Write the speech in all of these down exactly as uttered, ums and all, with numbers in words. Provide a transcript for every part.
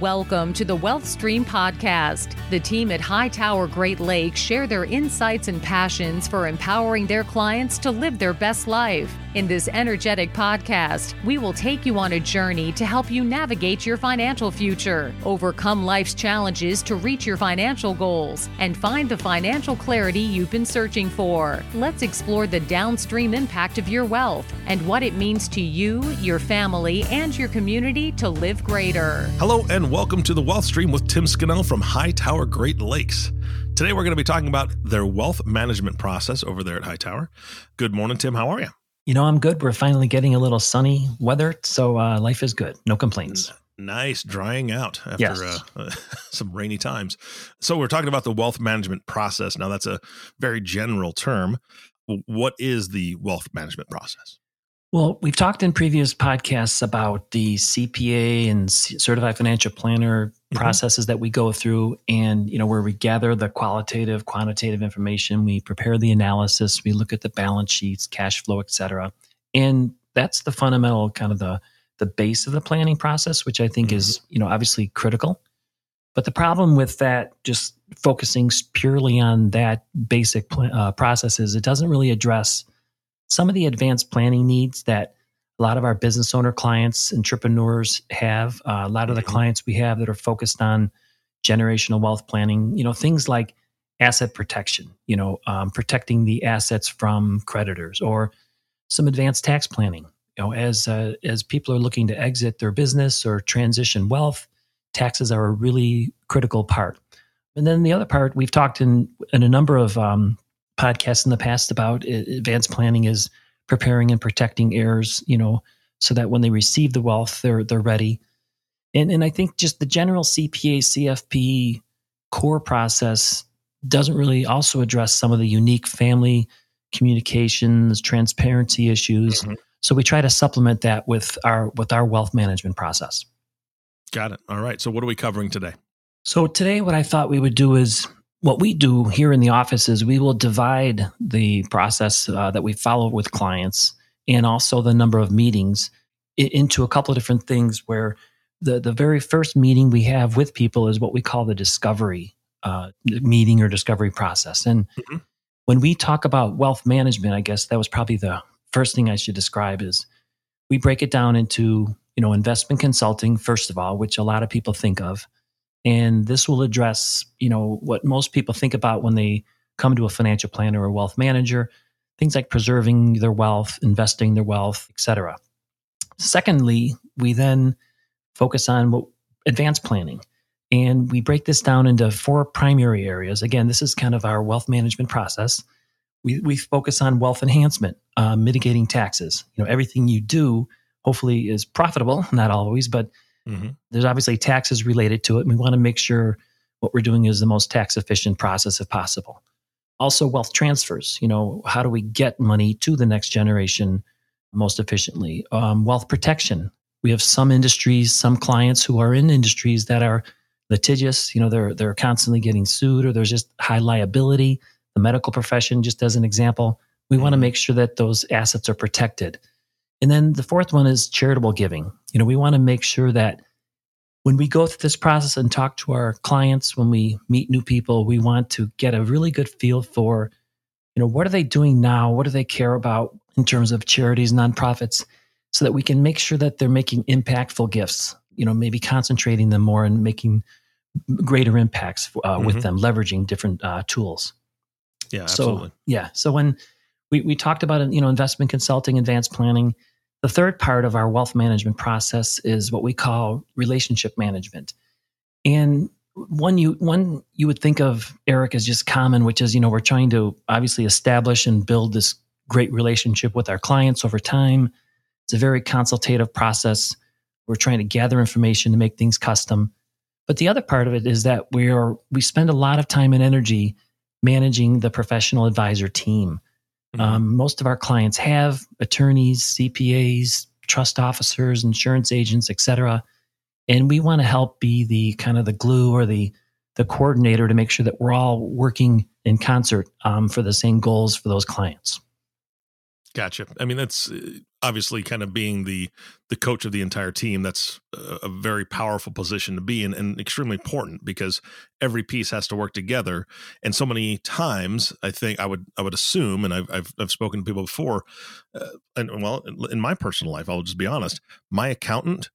welcome to the WealthStream podcast. The team at Hightower Great Lakes share their insights and passions for empowering their clients to live their best life. In this energetic podcast, we will take you on a journey to help you navigate your financial future, overcome life's challenges to reach your financial goals, and find the financial clarity you've been searching for. Let's explore the downstream impact of your wealth and what it means to you, your family, and your community to live greater. Hello and welcome to the Wealth Stream with Tim Scannell from Hightower Great Lakes. Today we're going to be talking about their wealth management process over there at Hightower. Good morning, Tim. How are you? You know, I'm good. We're finally getting a little sunny weather, so uh, life is good. No complaints. Nice. Drying out after yes. uh, some rainy times. So we're talking about the wealth management process. Now, that's a very general term. What is the wealth management process? Well, we've talked in previous podcasts about the C P A and certified financial planner mm-hmm. processes that we go through, and you know, where we gather the qualitative, quantitative information, we prepare the analysis, we look at the balance sheets, cash flow, et cetera. And that's the fundamental kind of the the base of the planning process, which I think mm-hmm. is, you know, obviously critical. But the problem with that, just focusing purely on that basic pl- uh, process, is it doesn't really address some of the advanced planning needs that a lot of our business owner clients, entrepreneurs have. Uh, a lot of the clients we have that are focused on generational wealth planning, you know, things like asset protection, you know, um, protecting the assets from creditors, or some advanced tax planning. You know, as uh, as people are looking to exit their business or transition wealth, taxes are a really critical part. And then the other part we've talked in in a number of um, podcasts in the past about advanced planning is preparing and protecting heirs, you know, so that when they receive the wealth, they're they're ready. And and I think just the general C P A, C F P core process doesn't really also address some of the unique family communications, transparency issues. Mm-hmm. So we try to supplement that with our with our wealth management process. Got it. All right. So what are we covering today? So today, what I thought we would do is what we do here in the office is we will divide the process uh, that we follow with clients and also the number of meetings into a couple of different things, where the, the very first meeting we have with people is what we call the discovery uh, meeting or discovery process. And mm-hmm. when we talk about wealth management, I guess that was probably the first thing I should describe is we break it down into, you know, investment consulting, first of all, which a lot of people think of. And this will address, you know, what most people think about when they come to a financial planner or wealth manager, things like preserving their wealth, investing their wealth, et cetera. Secondly, we then focus on advanced planning. And we break this down into four primary areas. Again, this is kind of our wealth management process. We we focus on wealth enhancement, uh, mitigating taxes. You know, everything you do hopefully is profitable, not always, but mm-hmm. there's obviously taxes related to it. And we want to make sure what we're doing is the most tax efficient process if possible. Also wealth transfers, you know, how do we get money to the next generation most efficiently? Um, wealth protection. We have some industries, some clients who are in industries that are litigious, you know, they're, they're constantly getting sued, or there's just high liability. The medical profession, just as an example, we mm-hmm. want to make sure that those assets are protected. And then the fourth one is charitable giving. You know, we want to make sure that when we go through this process and talk to our clients, when we meet new people, we want to get a really good feel for, you know, what are they doing now? What do they care about in terms of charities, nonprofits, so that we can make sure that they're making impactful gifts, you know, maybe concentrating them more and making greater impacts uh, mm-hmm. with them, leveraging different uh, tools. Yeah, absolutely. So, yeah. So when we, we talked about, you know, investment consulting, advanced planning, the third part of our wealth management process is what we call relationship management. And one you one you would think of, Eric, as just common, which is, you know, we're trying to obviously establish and build this great relationship with our clients over time. It's a very consultative process. We're trying to gather information to make things custom. But the other part of it is that we are we spend a lot of time and energy managing the professional advisor team. Mm-hmm. Um, most of our clients have attorneys, C P As, trust officers, insurance agents, et cetera. And we want to help be the kind of the glue or the the coordinator to make sure that we're all working in concert um, for the same goals for those clients. Gotcha. I mean, that's obviously kind of being the the coach of the entire team. That's a very powerful position to be in and extremely important because every piece has to work together. And so many times, I think I would I would assume, and I've I've, I've spoken to people before, uh, and well, in my personal life, I'll just be honest. My accountant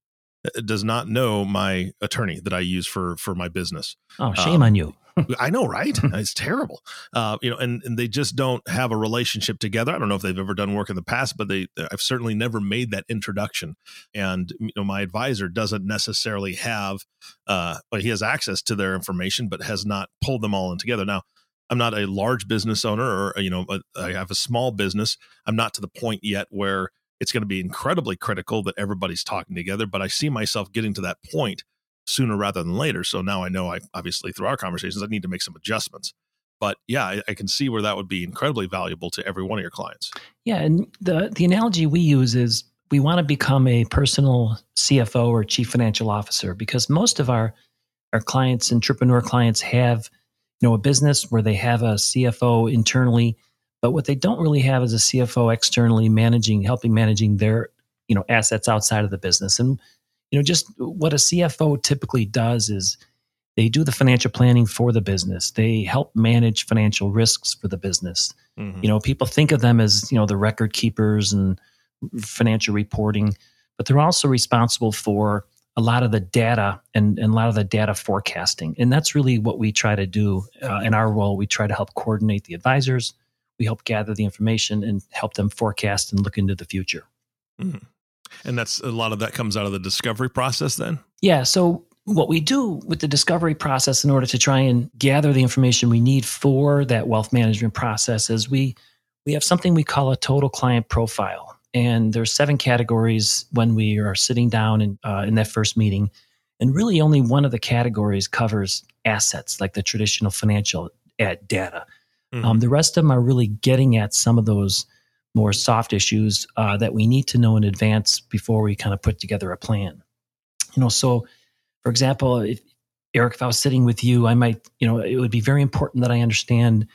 does not know my attorney that I use for for my business. Oh, shame um, on you. I know, right? It's terrible. Uh, you know, and, and they just don't have a relationship together. I don't know if they've ever done work in the past, but they I've certainly never made that introduction. And you know, my advisor doesn't necessarily have uh well, he has access to their information, but has not pulled them all in together. Now, I'm not a large business owner or you know, a, I have a small business. I'm not to the point yet where it's going to be incredibly critical that everybody's talking together, but I see myself getting to that point sooner rather than later. So now I know I obviously through our conversations, I need to make some adjustments, but yeah, I, I can see where that would be incredibly valuable to every one of your clients. Yeah. And the, the analogy we use is we want to become a personal C F O or chief financial officer, because most of our, our clients, entrepreneur clients have, you know, a business where they have a C F O internally, but what they don't really have is a C F O externally managing, helping managing their, you know, assets outside of the business. And you know, just what a C F O typically does is they do the financial planning for the business. They help manage financial risks for the business. Mm-hmm. You know, people think of them as, you know, the record keepers and financial reporting, but they're also responsible for a lot of the data and, and a lot of the data forecasting. And that's really what we try to do uh, in our role. We try to help coordinate the advisors. We help gather the information and help them forecast and look into the future. Mm-hmm. And that's a lot of that comes out of the discovery process then? Yeah. So what we do with the discovery process in order to try and gather the information we need for that wealth management process is we we have something we call a total client profile. And there's seven categories when we are sitting down in, uh, in that first meeting. And really only one of the categories covers assets, like the traditional financial ad data. Mm-hmm. Um, the rest of them are really getting at some of those more soft issues uh, that we need to know in advance before we kind of put together a plan. You know, so for example, if, Eric, if I was sitting with you, I might, you know, it would be very important that I understand,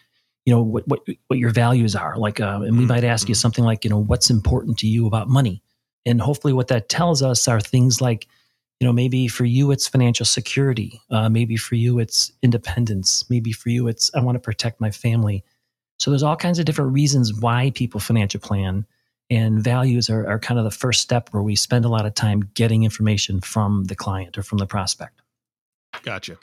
you know, what what, what your values are. Like, uh, and we might ask you something like, you know, what's important to you about money? And hopefully what that tells us are things like, you know, maybe for you, it's financial security. Uh, maybe for you, it's independence. Maybe for you, it's, I want to protect my family. So there's all kinds of different reasons why people financial plan, and values are, are kind of the first step where we spend a lot of time getting information from the client or from the prospect. Gotcha.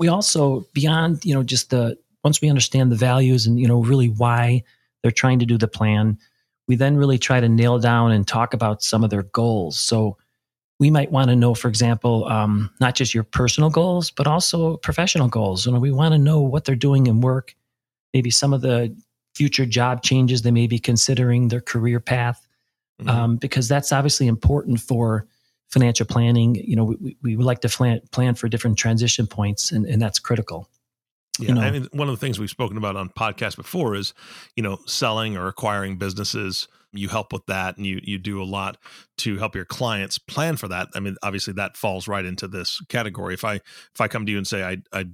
We also, beyond, you know, just the, once we understand the values and, you know, really why they're trying to do the plan, we then really try to nail down and talk about some of their goals. So we might want to know, for example, um, not just your personal goals, but also professional goals. You know, we want to know what they're doing in work, maybe some of the future job changes they may be considering, their career path, mm-hmm. um, because that's obviously important for financial planning. You know, we we would like to plan, plan for different transition points, and, and that's critical. Yeah, you know, I mean, one of the things we've spoken about on podcasts before is, you know, selling or acquiring businesses. You help with that, and you you do a lot to help your clients plan for that. I mean, obviously that falls right into this category. If I if I come to you and say I I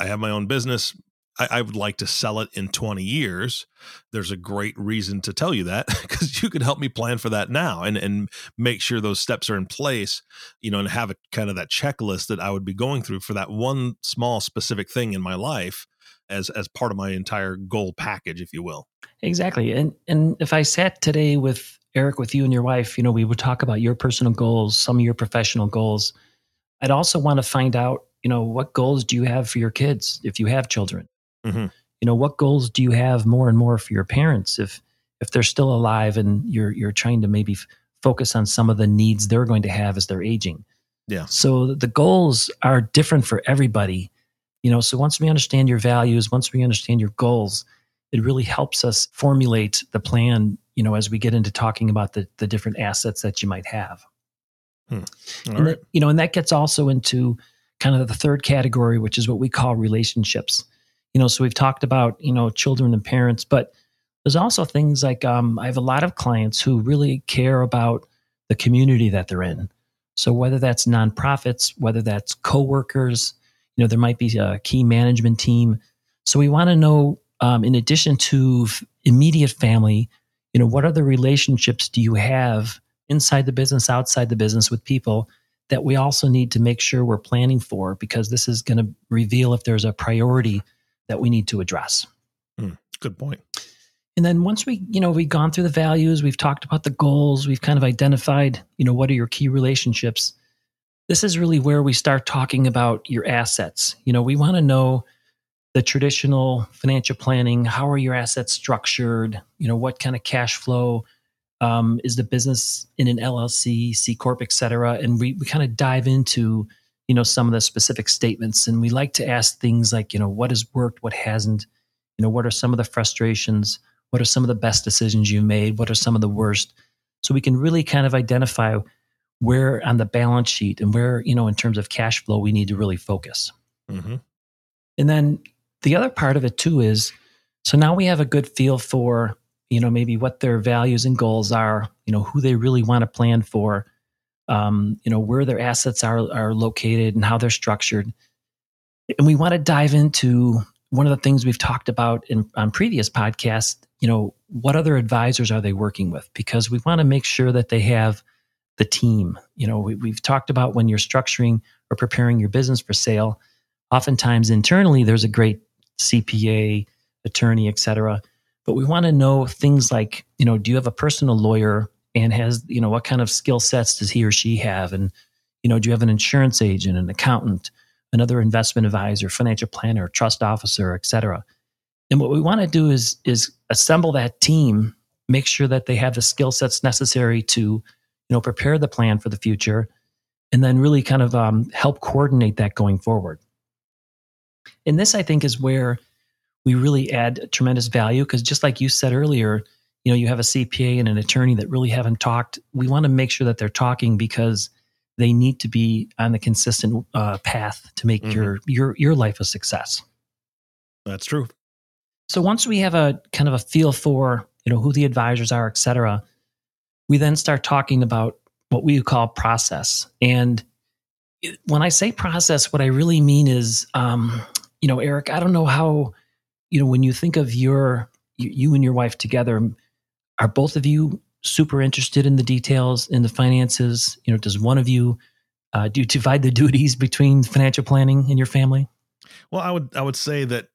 I have my own business. I would like to sell it in twenty years. There's a great reason to tell you that, because you could help me plan for that now and, and make sure those steps are in place, you know, and have a kind of that checklist that I would be going through for that one small specific thing in my life as, as part of my entire goal package, if you will. Exactly. And, and if I sat today with Eric, with you and your wife, you know, we would talk about your personal goals, some of your professional goals. I'd also want to find out, you know, what goals do you have for your kids if you have children? Mm-hmm. You know, what goals do you have more and more for your parents if if they're still alive and you're you're trying to maybe f- focus on some of the needs they're going to have as they're aging? Yeah. So the goals are different for everybody. You know, so once we understand your values, once we understand your goals, it really helps us formulate the plan, you know, as we get into talking about the the different assets that you might have. Hmm. All and right. that, you know, and that gets also into kind of the third category, which is what we call relationships. You know, so we've talked about, you know, children and parents, but there's also things like um, I have a lot of clients who really care about the community that they're in. So whether that's nonprofits, whether that's coworkers, you know, there might be a key management team. So we want to know, um, in addition to f- immediate family, you know, what other relationships do you have inside the business, outside the business with people that we also need to make sure we're planning for, because this is going to reveal if there's a priority that we need to address. Mm, good point. And then once we, you know, we've gone through the values, we've talked about the goals, we've kind of identified, you know, what are your key relationships. This is really where we start talking about your assets. You know, we want to know the traditional financial planning. How are your assets structured? You know, what kind of cash flow? Um, is the business in an L L C, C Corp, et cetera? And we, we kind of dive into, you know, some of the specific statements. And we like to ask things like, you know, what has worked, what hasn't, you know, what are some of the frustrations? What are some of the best decisions you made? What are some of the worst? So we can really kind of identify where on the balance sheet and where, you know, in terms of cash flow, we need to really focus. Mm-hmm. And then the other part of it too is, so now we have a good feel for, you know, maybe what their values and goals are, you know, who they really want to plan for, um, you know, where their assets are are located and how they're structured. And we want to dive into one of the things we've talked about in on previous podcasts, you know, what other advisors are they working with? Because we want to make sure that they have the team. You know, we, we've talked about when you're structuring or preparing your business for sale, oftentimes internally there's a great C P A, attorney, et cetera. But we want to know things like, you know, do you have a personal lawyer, and has, you know, what kind of skill sets does he or she have? And, you know, do you have an insurance agent, an accountant, another investment advisor, financial planner, trust officer, et cetera? And what we want to do is, is assemble that team, make sure that they have the skill sets necessary to, you know, prepare the plan for the future, and then really kind of um, help coordinate that going forward. And this, I think, is where we really add tremendous value, because just like you said earlier, you know, you have a C P A and an attorney that really haven't talked. We want to make sure that they're talking, because they need to be on the consistent uh, path to make mm-hmm. your your your life a success. That's true. So once we have a kind of a feel for, you know, who the advisors are, et cetera, we then start talking about what we call process. And when I say process, what I really mean is, um, you know, Eric, I don't know how. You know, when you think of your, you and your wife together, are both of you super interested in the details, in the finances? You know, does one of you, uh, do you divide the duties between financial planning in your family? Well, I would, I would say that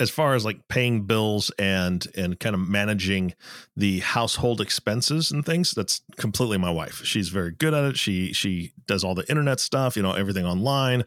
as far as like paying bills and, and kind of managing the household expenses and things, that's completely my wife. She's very good at it. She, she does all the internet stuff, you know, everything online.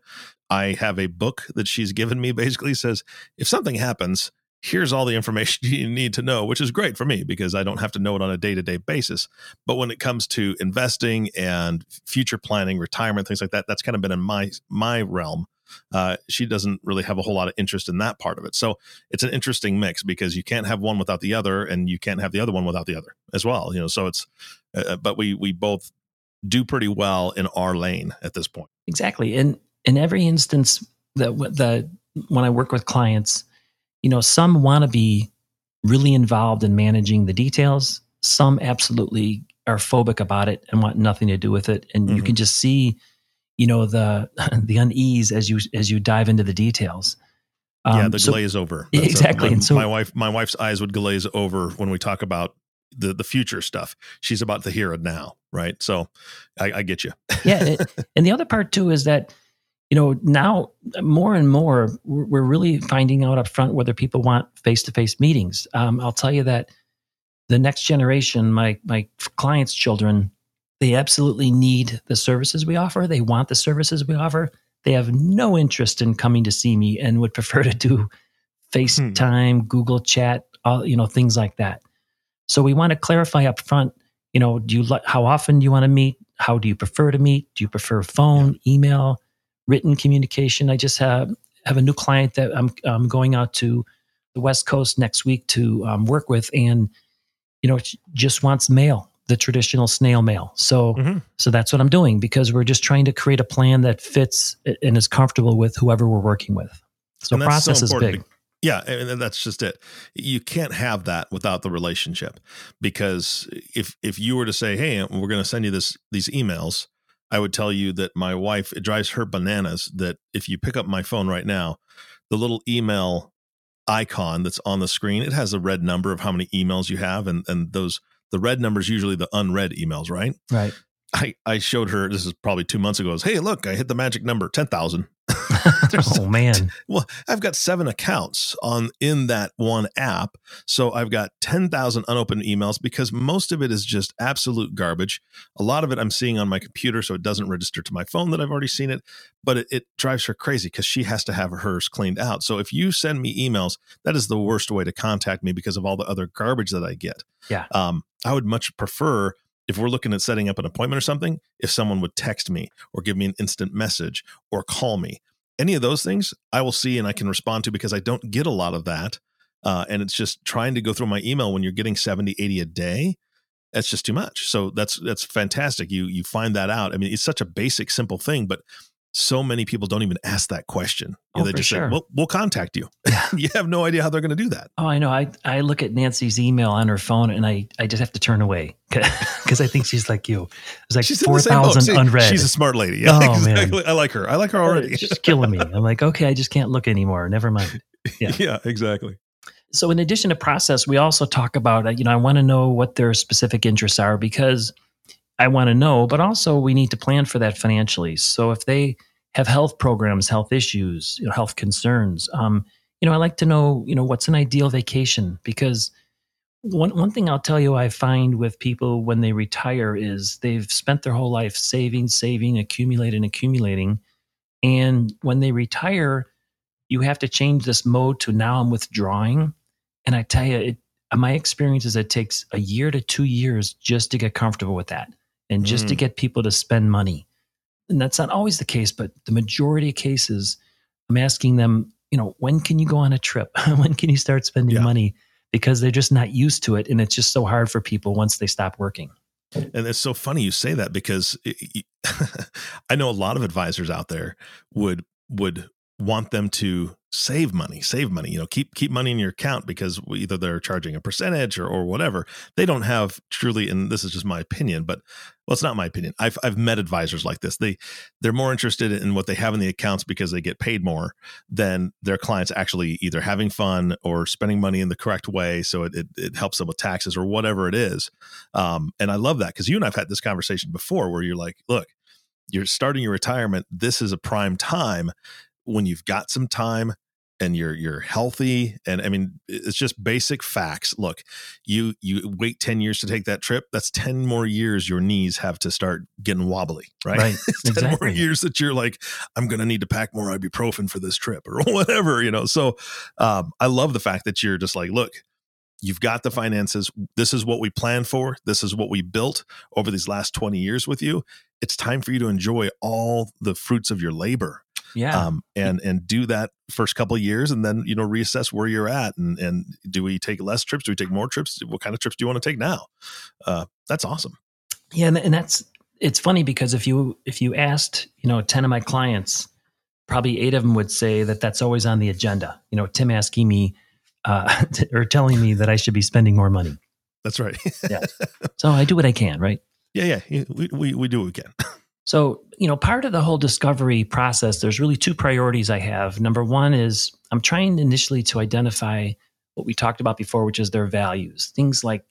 I have a book that she's given me, basically says, if something happens, here's all the information you need to know, which is great for me because I don't have to know it on a day-to-day basis. But when it comes to investing and future planning, retirement, things like that, that's kind of been in my my realm. Uh, she doesn't really have a whole lot of interest in that part of it. So it's an interesting mix, because you can't have one without the other, and you can't have the other one without the other as well. You know, so it's, uh, but we we both do pretty well in our lane at this point. Exactly. And in every instance that the when I work with clients, you know, some want to be really involved in managing the details. Some absolutely are phobic about it and want nothing to do with it. And mm-hmm. you can just see, you know, the the unease as you as you dive into the details. Um, yeah, the so, glaze over. That's exactly. A, my, and so my wife, my wife's eyes would glaze over when we talk about the the future stuff. She's about the here and now, right? So I, I get you. Yeah, it, and the other part too is that, you know, now more and more, we're really finding out up front whether people want face-to-face meetings. Um, I'll tell you that the next generation, my my clients' children, they absolutely need the services we offer. They want the services we offer. They have no interest in coming to see me and would prefer to do FaceTime, hmm. Google Chat, all, you know, things like that. So we want to clarify up front, you know, do you li- how often do you want to meet? How do you prefer to meet? Do you prefer phone, yeah. email? Written communication. I just have, have a new client that I'm, I'm going out to the West Coast next week to um, work with, and, you know, just wants mail, the traditional snail mail. So, mm-hmm. so that's what I'm doing, because we're just trying to create a plan that fits and is comfortable with whoever we're working with. So process so is big. Yeah. And that's just it. You can't have that without the relationship, because if, if you were to say, hey, we're going to send you this, these emails, I would tell you that my wife, it drives her bananas that if you pick up my phone right now, the little email icon that's on the screen, it has a red number of how many emails you have. And, and those, the red number is usually the unread emails, right? Right. I, I showed her, this is probably two months ago, I was, hey, look, I hit the magic number, ten thousand. Oh, man. Well, I've got seven accounts on in that one app. So I've got ten thousand unopened emails because most of it is just absolute garbage. A lot of it I'm seeing on my computer, so it doesn't register to my phone that I've already seen it, but it, it drives her crazy because she has to have hers cleaned out. So if you send me emails, that is the worst way to contact me because of all the other garbage that I get. Yeah. Um, I would much prefer, if we're looking at setting up an appointment or something, if someone would text me or give me an instant message or call me, any of those things I will see and I can respond to because I don't get a lot of that. Uh, and it's just trying to go through my email when you're getting seventy, eighty a day. That's just too much. So that's, that's fantastic. You, you find that out. I mean, it's such a basic, simple thing, but so many people don't even ask that question. You know, oh, they just sure. say, well, we'll contact you. You have no idea how they're going to do that. Oh, I know. I, I look at Nancy's email on her phone and I, I just have to turn away because I think she's like you. It's like four thousand unread. She's a smart lady. Yeah, oh, exactly. Man. I like her. I like her already. She's killing me. I'm like, okay, I just can't look anymore. Never mind. Yeah, yeah, exactly. So in addition to process, we also talk about, you know, I want to know what their specific interests are because I want to know, but also we need to plan for that financially. So if they have health programs, health issues, you know, health concerns. Um, you know, I like to know, you know, what's an ideal vacation? Because one one thing I'll tell you I find with people when they retire is they've spent their whole life saving, saving, accumulating, accumulating. And when they retire, you have to change this mode to now I'm withdrawing. And I tell you, it, my experience is it takes a year to two years just to get comfortable with that and just mm. to get people to spend money. And that's not always the case, but the majority of cases, I'm asking them, you know, when can you go on a trip? When can you start spending yeah. money? Because they're just not used to it. And it's just so hard for people once they stop working. And it's so funny you say that because it, it, I know a lot of advisors out there would would want them to save money, save money, you know, keep keep money in your account because either they're charging a percentage or or whatever. They don't have truly, and this is just my opinion, but well, it's not my opinion. I've I've met advisors like this. They they're more interested in what they have in the accounts because they get paid more than their clients actually either having fun or spending money in the correct way. So it it, it helps them with taxes or whatever it is. Um, and I love that because you and I've had this conversation before where you're like, look, you're starting your retirement. This is a prime time. When you've got some time and you're you're healthy, and I mean it's just basic facts. Look, you you wait ten years to take that trip, that's ten more years your knees have to start getting wobbly, right? Right. ten exactly. more years that you're like, I'm gonna need to pack more ibuprofen for this trip or whatever, you know. So um, I love the fact that you're just like, look, you've got the finances. This is what we planned for. This is what we built over these last twenty years with you. It's time for you to enjoy all the fruits of your labor. Yeah. Um, and, and do that first couple of years and then, you know, reassess where you're at and, and do we take less trips? Do we take more trips? What kind of trips do you want to take now? Uh, that's awesome. Yeah. And that's, it's funny because if you, if you asked, you know, ten of my clients, probably eight of them would say that that's always on the agenda. You know, Tim asking me, uh, or telling me that I should be spending more money. That's right. Yeah. So I do what I can, right? Yeah. Yeah. We, we, we do what we can. So, you know, part of the whole discovery process, there's really two priorities I have. Number one is I'm trying initially to identify what we talked about before, which is their values. Things like,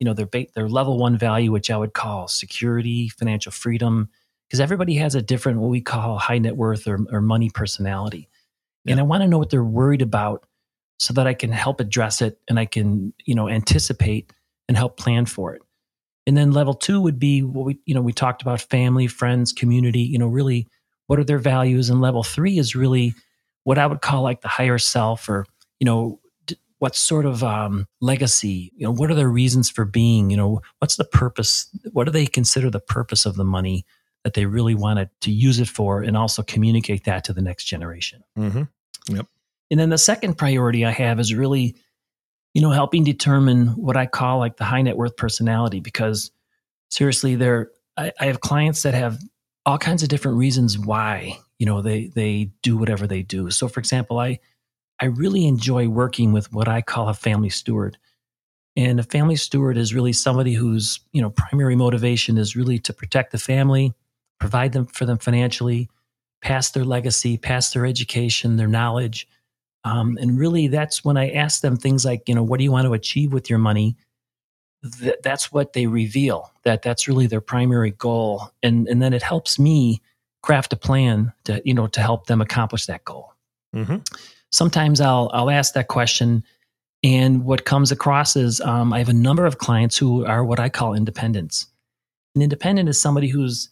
you know, their ba- their level one value, which I would call security, financial freedom, because everybody has a different, what we call high net worth or, or money personality. Yeah. And I want to know what they're worried about so that I can help address it and I can, you know, anticipate and help plan for it. And then level two would be what we, you know, we talked about family, friends, community, you know, really what are their values? And level three is really what I would call like the higher self or, you know, what sort of um, legacy, you know, what are their reasons for being, you know, what's the purpose? What do they consider the purpose of the money that they really wanted to use it for and also communicate that to the next generation? Mm-hmm. Yep. And then the second priority I have is really, you know, helping determine what I call like the high net worth personality, because seriously, there I, I have clients that have all kinds of different reasons why, you know, they they do whatever they do. So for example, I I really enjoy working with what I call a family steward. And a family steward is really somebody whose, you know, primary motivation is really to protect the family, provide them for them financially, pass their legacy, pass their education, their knowledge. Um, and really, that's when I ask them things like, you know, what do you want to achieve with your money? Th- that's what they reveal, that that's really their primary goal. And and then it helps me craft a plan to, you know, to help them accomplish that goal. Mm-hmm. Sometimes I'll I'll ask that question, and what comes across is um, I have a number of clients who are what I call independents. An independent is somebody who's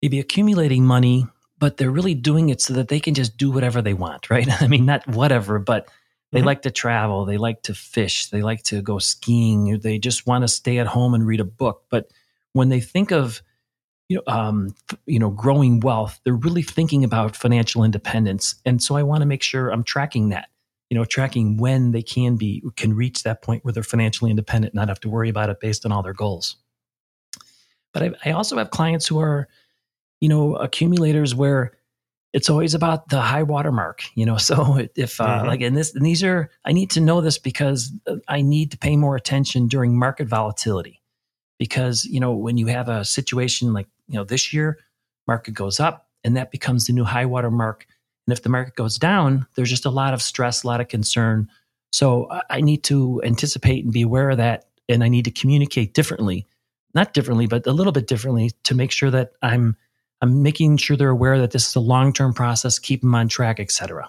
maybe accumulating money, but they're really doing it so that they can just do whatever they want, right? I mean, not whatever, but they mm-hmm. like to travel, they like to fish, they like to go skiing, or they just want to stay at home and read a book. But when they think of you know, um, you know, growing wealth, they're really thinking about financial independence. And so I want to make sure I'm tracking that, you know, tracking when they can be, can reach that point where they're financially independent and not have to worry about it based on all their goals. But I, I also have clients who are, you know, accumulators where it's always about the high water mark, you know, so if uh, mm-hmm. like, and this, and these are, I need to know this because I need to pay more attention during market volatility, because, you know, when you have a situation like, you know, this year market goes up and that becomes the new high water mark. And if the market goes down, there's just a lot of stress, a lot of concern. So I need to anticipate and be aware of that. And I need to communicate differently, not differently, but a little bit differently to make sure that I'm, I'm making sure they're aware that this is a long-term process, keep them on track, et cetera.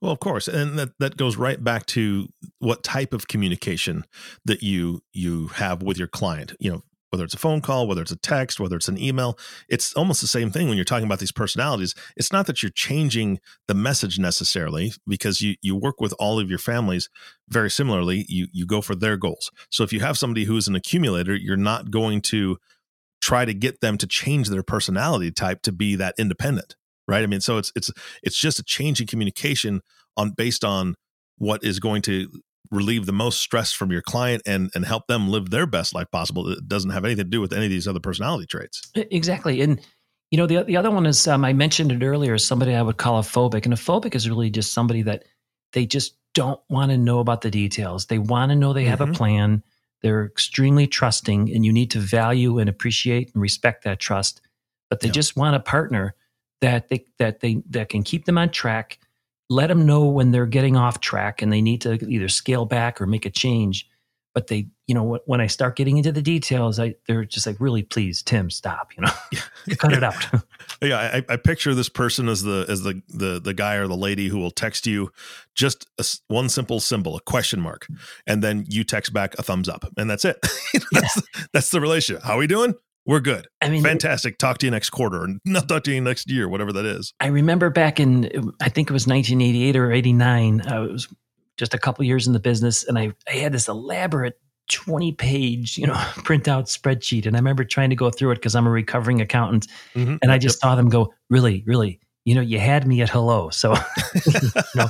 Well, of course. And that, that goes right back to what type of communication that you, you have with your client, you know, whether it's a phone call, whether it's a text, whether it's an email. It's almost the same thing when you're talking about these personalities. It's not that you're changing the message necessarily, because you you work with all of your families very similarly. You you go for their goals. So if you have somebody who is an accumulator, you're not going to try to get them to change their personality type to be that independent, right? I mean, so it's it's it's just a change in communication on based on what is going to relieve the most stress from your client and and help them live their best life possible. It doesn't have anything to do with any of these other personality traits. Exactly. And, you know, the the other one is, um, I mentioned it earlier, is somebody I would call a phobic. And a phobic is really just somebody that they just don't want to know about the details. They want to know they have mm-hmm. a plan. They're extremely trusting, and you need to value and appreciate and respect that trust. But they yeah. just want a partner that they that they that can keep them on track, let them know when they're getting off track and they need to either scale back or make a change. But they, you know, when I start getting into the details, I, they're just like, really, please, Tim, stop, you know, cut it out. yeah. I, I picture this person as the, as the, the, the guy or the lady who will text you just a, one simple symbol, a question mark. And then you text back a thumbs up, and that's it. that's, yeah. that's the relationship. How are we doing? We're good. I mean, fantastic. Talk to you next quarter, and not talk to you next year, whatever that is. I remember back in, I think it was nineteen eighty-eight or eighty-nine. I was just a couple years in the business, and I, I had this elaborate twenty page, you know, printout spreadsheet. And I remember trying to go through it because I'm a recovering accountant, mm-hmm. and I just yep. saw them go, really, really, you know, you had me at hello. So no,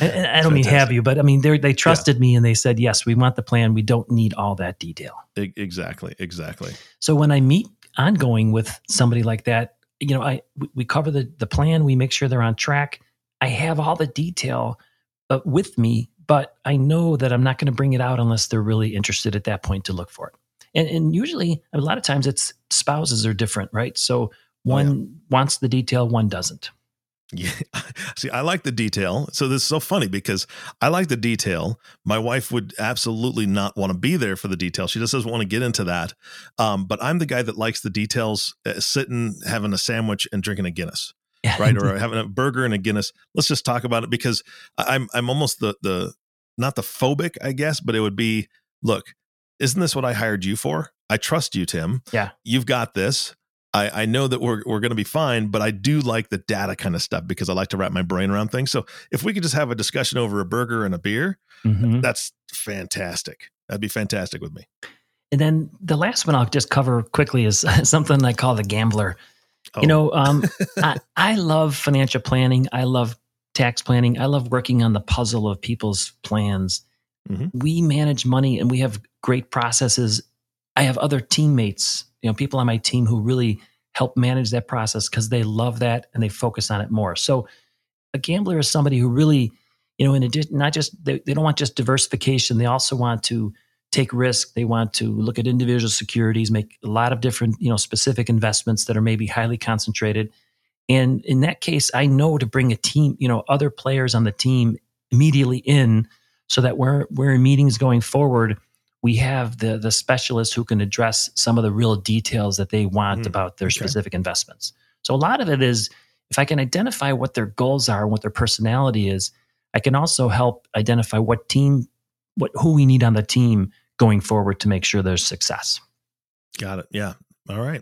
I, I don't mean have you, but I mean, they they trusted yeah. me, and they said, yes, we want the plan. We don't need all that detail. Exactly. Exactly. So when I meet ongoing with somebody like that, you know, I, we cover the, the plan. We make sure they're on track. I have all the detail uh, with me, but I know that I'm not going to bring it out unless they're really interested at that point to look for it. And, and usually a lot of times it's spouses are different, right? So One oh, yeah. wants the detail, one doesn't. Yeah. See, I like the detail. So this is so funny because I like the detail. My wife would absolutely not want to be there for the detail. She just doesn't want to get into that. Um, but I'm the guy that likes the details, uh, sitting, having a sandwich and drinking a Guinness, yeah. right? Or having a burger and a Guinness. Let's just talk about it, because I'm, I'm almost the, the, not the phobic, I guess, but it would be, look, isn't this what I hired you for? I trust you, Tim. Yeah. You've got this. I, I know that we're we're going to be fine, but I do like the data kind of stuff because I like to wrap my brain around things. So if we could just have a discussion over a burger and a beer, mm-hmm. that's fantastic. That'd be fantastic with me. And then the last one I'll just cover quickly is something I call the gambler. Oh. You know, um, I, I love financial planning. I love tax planning. I love working on the puzzle of people's plans. Mm-hmm. We manage money and we have great processes. I have other teammates, you know, people on my team who really help manage that process because they love that and they focus on it more. So a gambler is somebody who really, you know, in addition, not just, they, they don't want just diversification. They also want to take risk. They want to look at individual securities, make a lot of different, you know, specific investments that are maybe highly concentrated. And in that case, I know to bring a team, you know, other players on the team immediately in, so that we're, we're in meetings going forward, we have the the specialists who can address some of the real details that they want mm, about their okay. specific investments. So a lot of it is, if I can identify what their goals are, what their personality is, I can also help identify what team, what who we need on the team going forward to make sure there's success. Got it. Yeah. All right.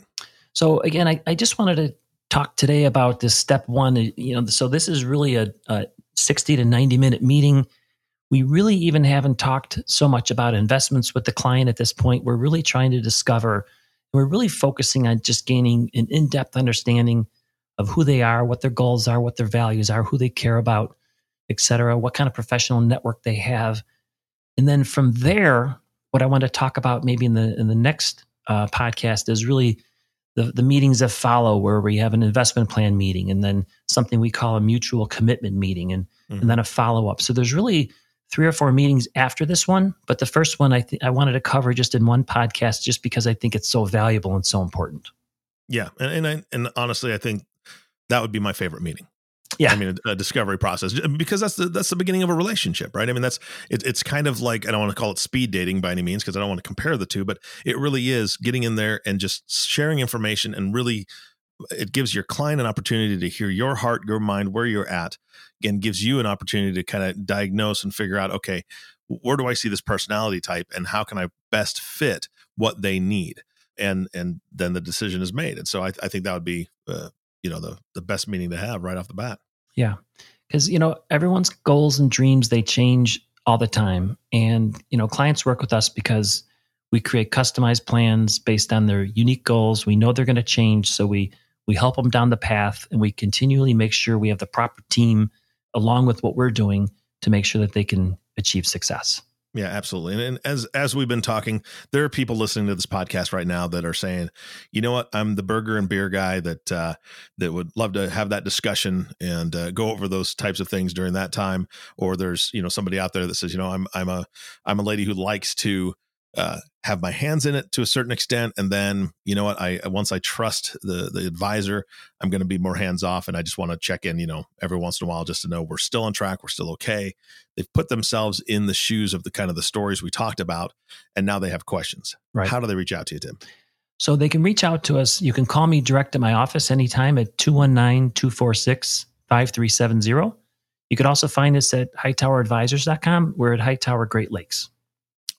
So again, I, I just wanted to talk today about this step one. You know, so this is really a, a sixty to ninety minute meeting. We really even haven't talked so much about investments with the client at this point. We're really trying to discover, we're really focusing on just gaining an in-depth understanding of who they are, what their goals are, what their values are, who they care about, et cetera, what kind of professional network they have. And then from there, what I want to talk about maybe in the in the next uh, podcast is really the, the meetings that follow, where we have an investment plan meeting and then something we call a mutual commitment meeting and, mm. and then a follow-up. So there's really three or four meetings after this one, but the first one I th- I wanted to cover just in one podcast, just because I think it's so valuable and so important. Yeah, and and, I, and honestly, I think that would be my favorite meeting. Yeah, I mean, a, a discovery process, because that's the that's the beginning of a relationship, right? I mean, that's it, it's kind of like, I don't want to call it speed dating by any means, because I don't want to compare the two, but it really is getting in there and just sharing information, and really, it gives your client an opportunity to hear your heart, your mind, where you're at, and gives you an opportunity to kind of diagnose and figure out, okay, where do I see this personality type and how can I best fit what they need? And and then the decision is made. And so I, I think that would be, uh, you know, the, the best meeting to have right off the bat. Yeah. Because, you know, everyone's goals and dreams, they change all the time. And, you know, clients work with us because we create customized plans based on their unique goals. We know they're going to change. So we We help them down the path, and we continually make sure we have the proper team along with what we're doing to make sure that they can achieve success. Yeah, absolutely. And, and as as we've been talking, there are people listening to this podcast right now that are saying, you know what, I'm the burger and beer guy that uh, that would love to have that discussion and uh, go over those types of things during that time. Or there's, you know, somebody out there that says, you know, I'm I'm a I'm a lady who likes to Uh, have my hands in it to a certain extent. And then, you know what, I, once I trust the the advisor, I'm going to be more hands off. And I just want to check in, you know, every once in a while, just to know we're still on track. We're still okay. They've put themselves in the shoes of the kind of the stories we talked about. And now they have questions. Right. How do they reach out to you, Tim? So they can reach out to us. You can call me direct at my office anytime at two one nine, two four six, five three seven zero. You could also find us at hightower advisors dot com. We're at Hightower Great Lakes.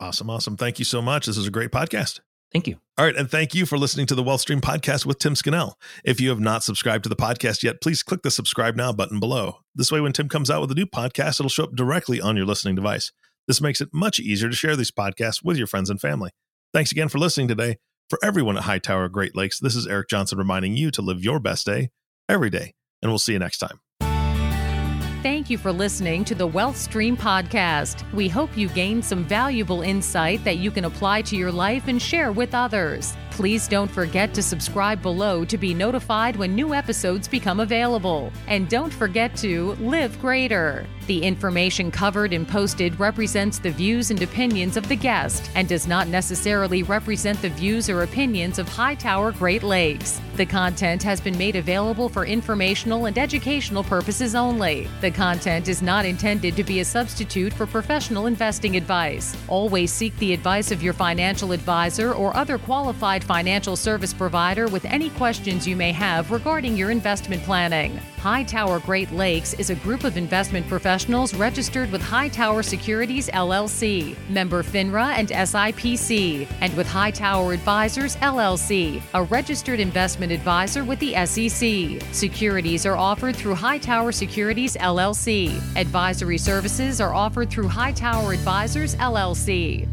Awesome. Awesome. Thank you so much. This is a great podcast. Thank you. All right. And thank you for listening to the WealthStream podcast with Tim Scannell. If you have not subscribed to the podcast yet, please click the subscribe now button below. This way, when Tim comes out with a new podcast, it'll show up directly on your listening device. This makes it much easier to share these podcasts with your friends and family. Thanks again for listening today. For everyone at Hightower Great Lakes, this is Eric Johnson reminding you to live your best day every day. And we'll see you next time. Thank you for listening to the WealthStream podcast. We hope you gained some valuable insight that you can apply to your life and share with others. Please don't forget to subscribe below to be notified when new episodes become available. And don't forget to live greater. The information covered and posted represents the views and opinions of the guest and does not necessarily represent the views or opinions of Hightower Great Lakes. The content has been made available for informational and educational purposes only. The content is not intended to be a substitute for professional investing advice. Always seek the advice of your financial advisor or other qualified financial service provider with any questions you may have regarding your investment planning. Hightower Great Lakes is a group of investment professionals registered with Hightower Securities L L C, member FINRA and S I P C, and with Hightower Advisors L L C, a registered investment advisor with the S E C. Securities are offered through Hightower Securities L L C. Advisory services are offered through Hightower Advisors L L C.